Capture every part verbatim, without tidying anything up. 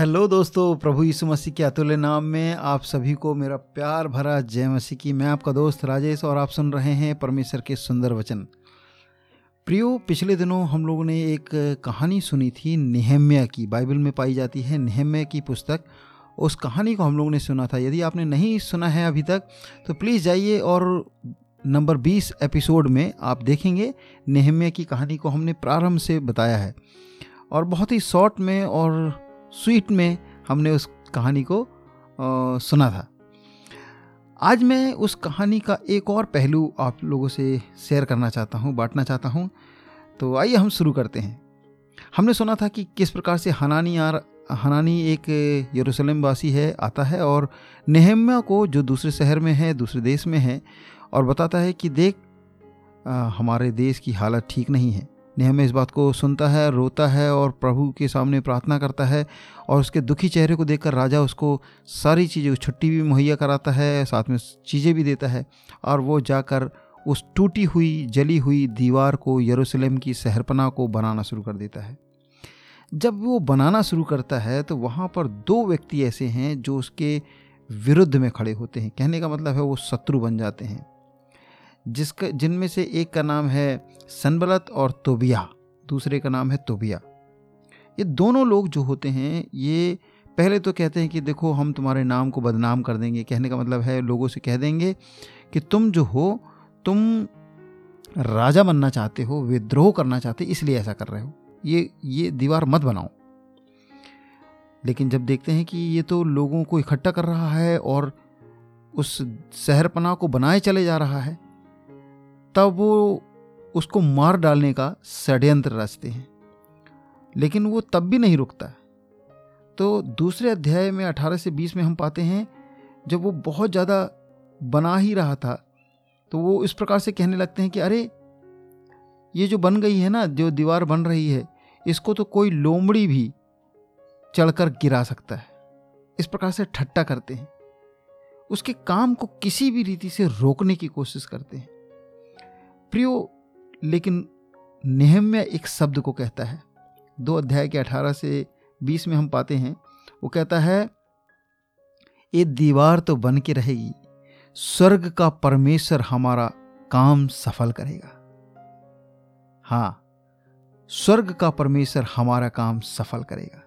Hello दोस्तों, प्रभु यीशु मसीह के अतुल्य नाम में आप सभी को मेरा प्यार भरा जय मसीह की। मैं आपका दोस्त राजेश और आप सुन रहे हैं परमेश्वर के सुंदर वचन। प्रियो, पिछले दिनों हम लोगों ने एक कहानी सुनी थी नहेम्याह की। बाइबल में पाई जाती है नहेम्याह की पुस्तक। उस कहानी को हम लोगों ने सुना था। यदि आपने नहीं सुना है अभी तक तो प्लीज़ जाइए और नंबर बीस एपिसोड में आप देखेंगे नहेम्याह की कहानी को हमने प्रारंभ से बताया है और बहुत ही शॉर्ट में और स्वीट में हमने उस कहानी को आ, सुना था। आज मैं उस कहानी का एक और पहलू आप लोगों से शेयर करना चाहता हूँ, बांटना चाहता हूँ। तो आइए हम शुरू करते हैं। हमने सुना था कि किस प्रकार से हनानी यार हनानी एक यरूशलेम वासी है, आता है और नहेम्याह को, जो दूसरे शहर में है, दूसरे देश में है, और बताता है कि देख आ, हमारे देश की हालत ठीक नहीं है। नहेम्याह इस बात को सुनता है, रोता है और प्रभु के सामने प्रार्थना करता है और उसके दुखी चेहरे को देखकर राजा उसको सारी चीज़ें, छुट्टी भी मुहैया कराता है, साथ में चीज़ें भी देता है और वो जाकर उस टूटी हुई, जली हुई दीवार को, यरूशलेम की शहरपनाह को बनाना शुरू कर देता है। जब वो बनाना शुरू करता है तो वहाँ पर दो व्यक्ति ऐसे हैं जो उसके विरुद्ध में खड़े होते हैं। कहने का मतलब है वो शत्रु बन जाते हैं, जिसका जिनमें से एक का नाम है सनबल्लत और तोबिया, दूसरे का नाम है तोबिया। ये दोनों लोग जो होते हैं, ये पहले तो कहते हैं कि देखो हम तुम्हारे नाम को बदनाम कर देंगे। कहने का मतलब है लोगों से कह देंगे कि तुम जो हो, तुम राजा बनना चाहते हो, विद्रोह करना चाहते, इसलिए ऐसा कर रहे हो, ये ये दीवार मत बनाओ। लेकिन जब देखते हैं कि ये तो लोगों को इकट्ठा कर रहा है और उस शहरपनाह को बनाए चले जा रहा है, तब वो उसको मार डालने का षड्यंत्र रचते हैं। लेकिन वो तब भी नहीं रुकता। तो दूसरे अध्याय में अठारह से बीस में हम पाते हैं, जब वो बहुत ज़्यादा बना ही रहा था तो वो इस प्रकार से कहने लगते हैं कि अरे ये जो बन गई है ना, जो दीवार बन रही है, इसको तो कोई लोमड़ी भी चढ़कर गिरा सकता है। इस प्रकार से ठट्टा करते हैं, उसके काम को किसी भी रीति से रोकने की कोशिश करते हैं। प्रियो, लेकिन नहेम्याह एक शब्द को कहता है। दो अध्याय के अठारह से बीस में हम पाते हैं, वो कहता है ये दीवार तो बन के रहेगी, स्वर्ग का परमेश्वर हमारा काम सफल करेगा। हाँ, स्वर्ग का परमेश्वर हमारा काम सफल करेगा।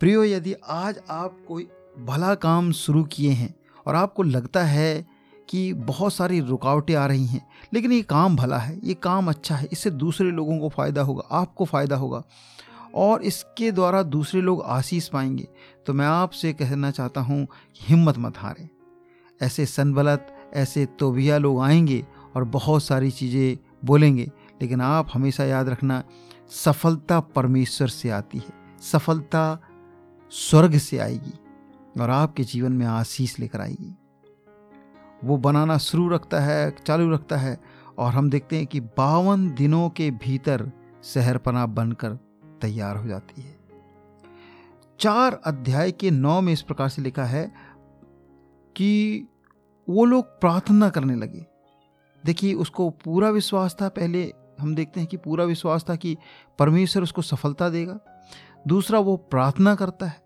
प्रियो, यदि आज आप कोई भला काम शुरू किए हैं और आपको लगता है कि बहुत सारी रुकावटें आ रही हैं, लेकिन ये काम भला है, ये काम अच्छा है, इससे दूसरे लोगों को फ़ायदा होगा, आपको फ़ायदा होगा और इसके द्वारा दूसरे लोग आशीष पाएंगे, तो मैं आपसे कहना चाहता हूँ हिम्मत मत हारें। ऐसे सनबल्लत, ऐसे तोबिया लोग आएंगे और बहुत सारी चीज़ें बोलेंगे, लेकिन आप हमेशा याद रखना, सफलता परमेश्वर से आती है, सफलता स्वर्ग से आएगी और आपके जीवन में आशीष लेकर आएगी। वो बनाना शुरू रखता है, चालू रखता है और हम देखते हैं कि बावन दिनों के भीतर शहरपनाह बनकर तैयार हो जाती है। चार अध्याय के नौ में इस प्रकार से लिखा है कि वो लोग प्रार्थना करने लगे। देखिए, उसको पूरा विश्वास था, पहले हम देखते हैं कि पूरा विश्वास था कि परमेश्वर उसको सफलता देगा। दूसरा, वो प्रार्थना करता है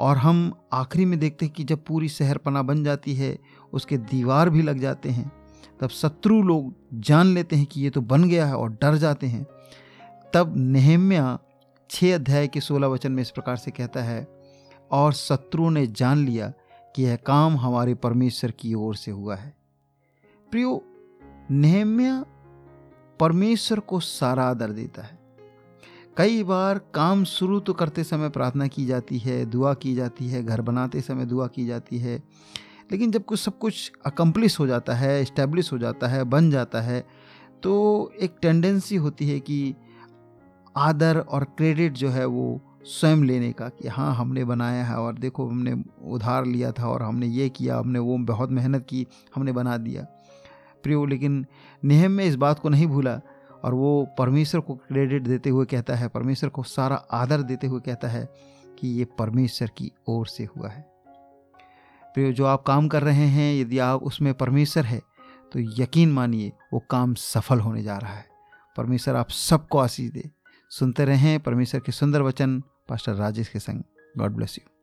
और हम आखिरी में देखते हैं कि जब पूरी शहरपनाह बन जाती है, उसके दीवार भी लग जाते हैं, तब शत्रु लोग जान लेते हैं कि ये तो बन गया है और डर जाते हैं। तब नहेम्याह छः अध्याय के सोलह वचन में इस प्रकार से कहता है, और शत्रु ने जान लिया कि यह काम हमारे परमेश्वर की ओर से हुआ है। प्रियो, नहेम्याह परमेश्वर को सारा आदर देता है। कई बार काम शुरू तो करते समय प्रार्थना की जाती है, दुआ की जाती है, घर बनाते समय दुआ की जाती है, लेकिन जब कुछ सब कुछ अकम्प्लिश हो जाता है, इस्टेब्लिश हो जाता है, बन जाता है, तो एक टेंडेंसी होती है कि आदर और क्रेडिट जो है वो स्वयं लेने का, कि हाँ हमने बनाया है और देखो हमने उधार लिया था और हमने ये किया, हमने वो बहुत मेहनत की, हमने बना दिया। प्रियो, लेकिन नहेम्याह इस बात को नहीं भूला और वो परमेश्वर को क्रेडिट देते हुए कहता है, परमेश्वर को सारा आदर देते हुए कहता है कि ये परमेश्वर की ओर से हुआ है। प्रियो, जो आप काम कर रहे हैं, यदि आप उसमें परमेश्वर है तो यकीन मानिए वो काम सफल होने जा रहा है। परमेश्वर आप सबको आशीष दे। सुनते रहें परमेश्वर के सुंदर वचन पास्टर राजेश के संग। God bless you.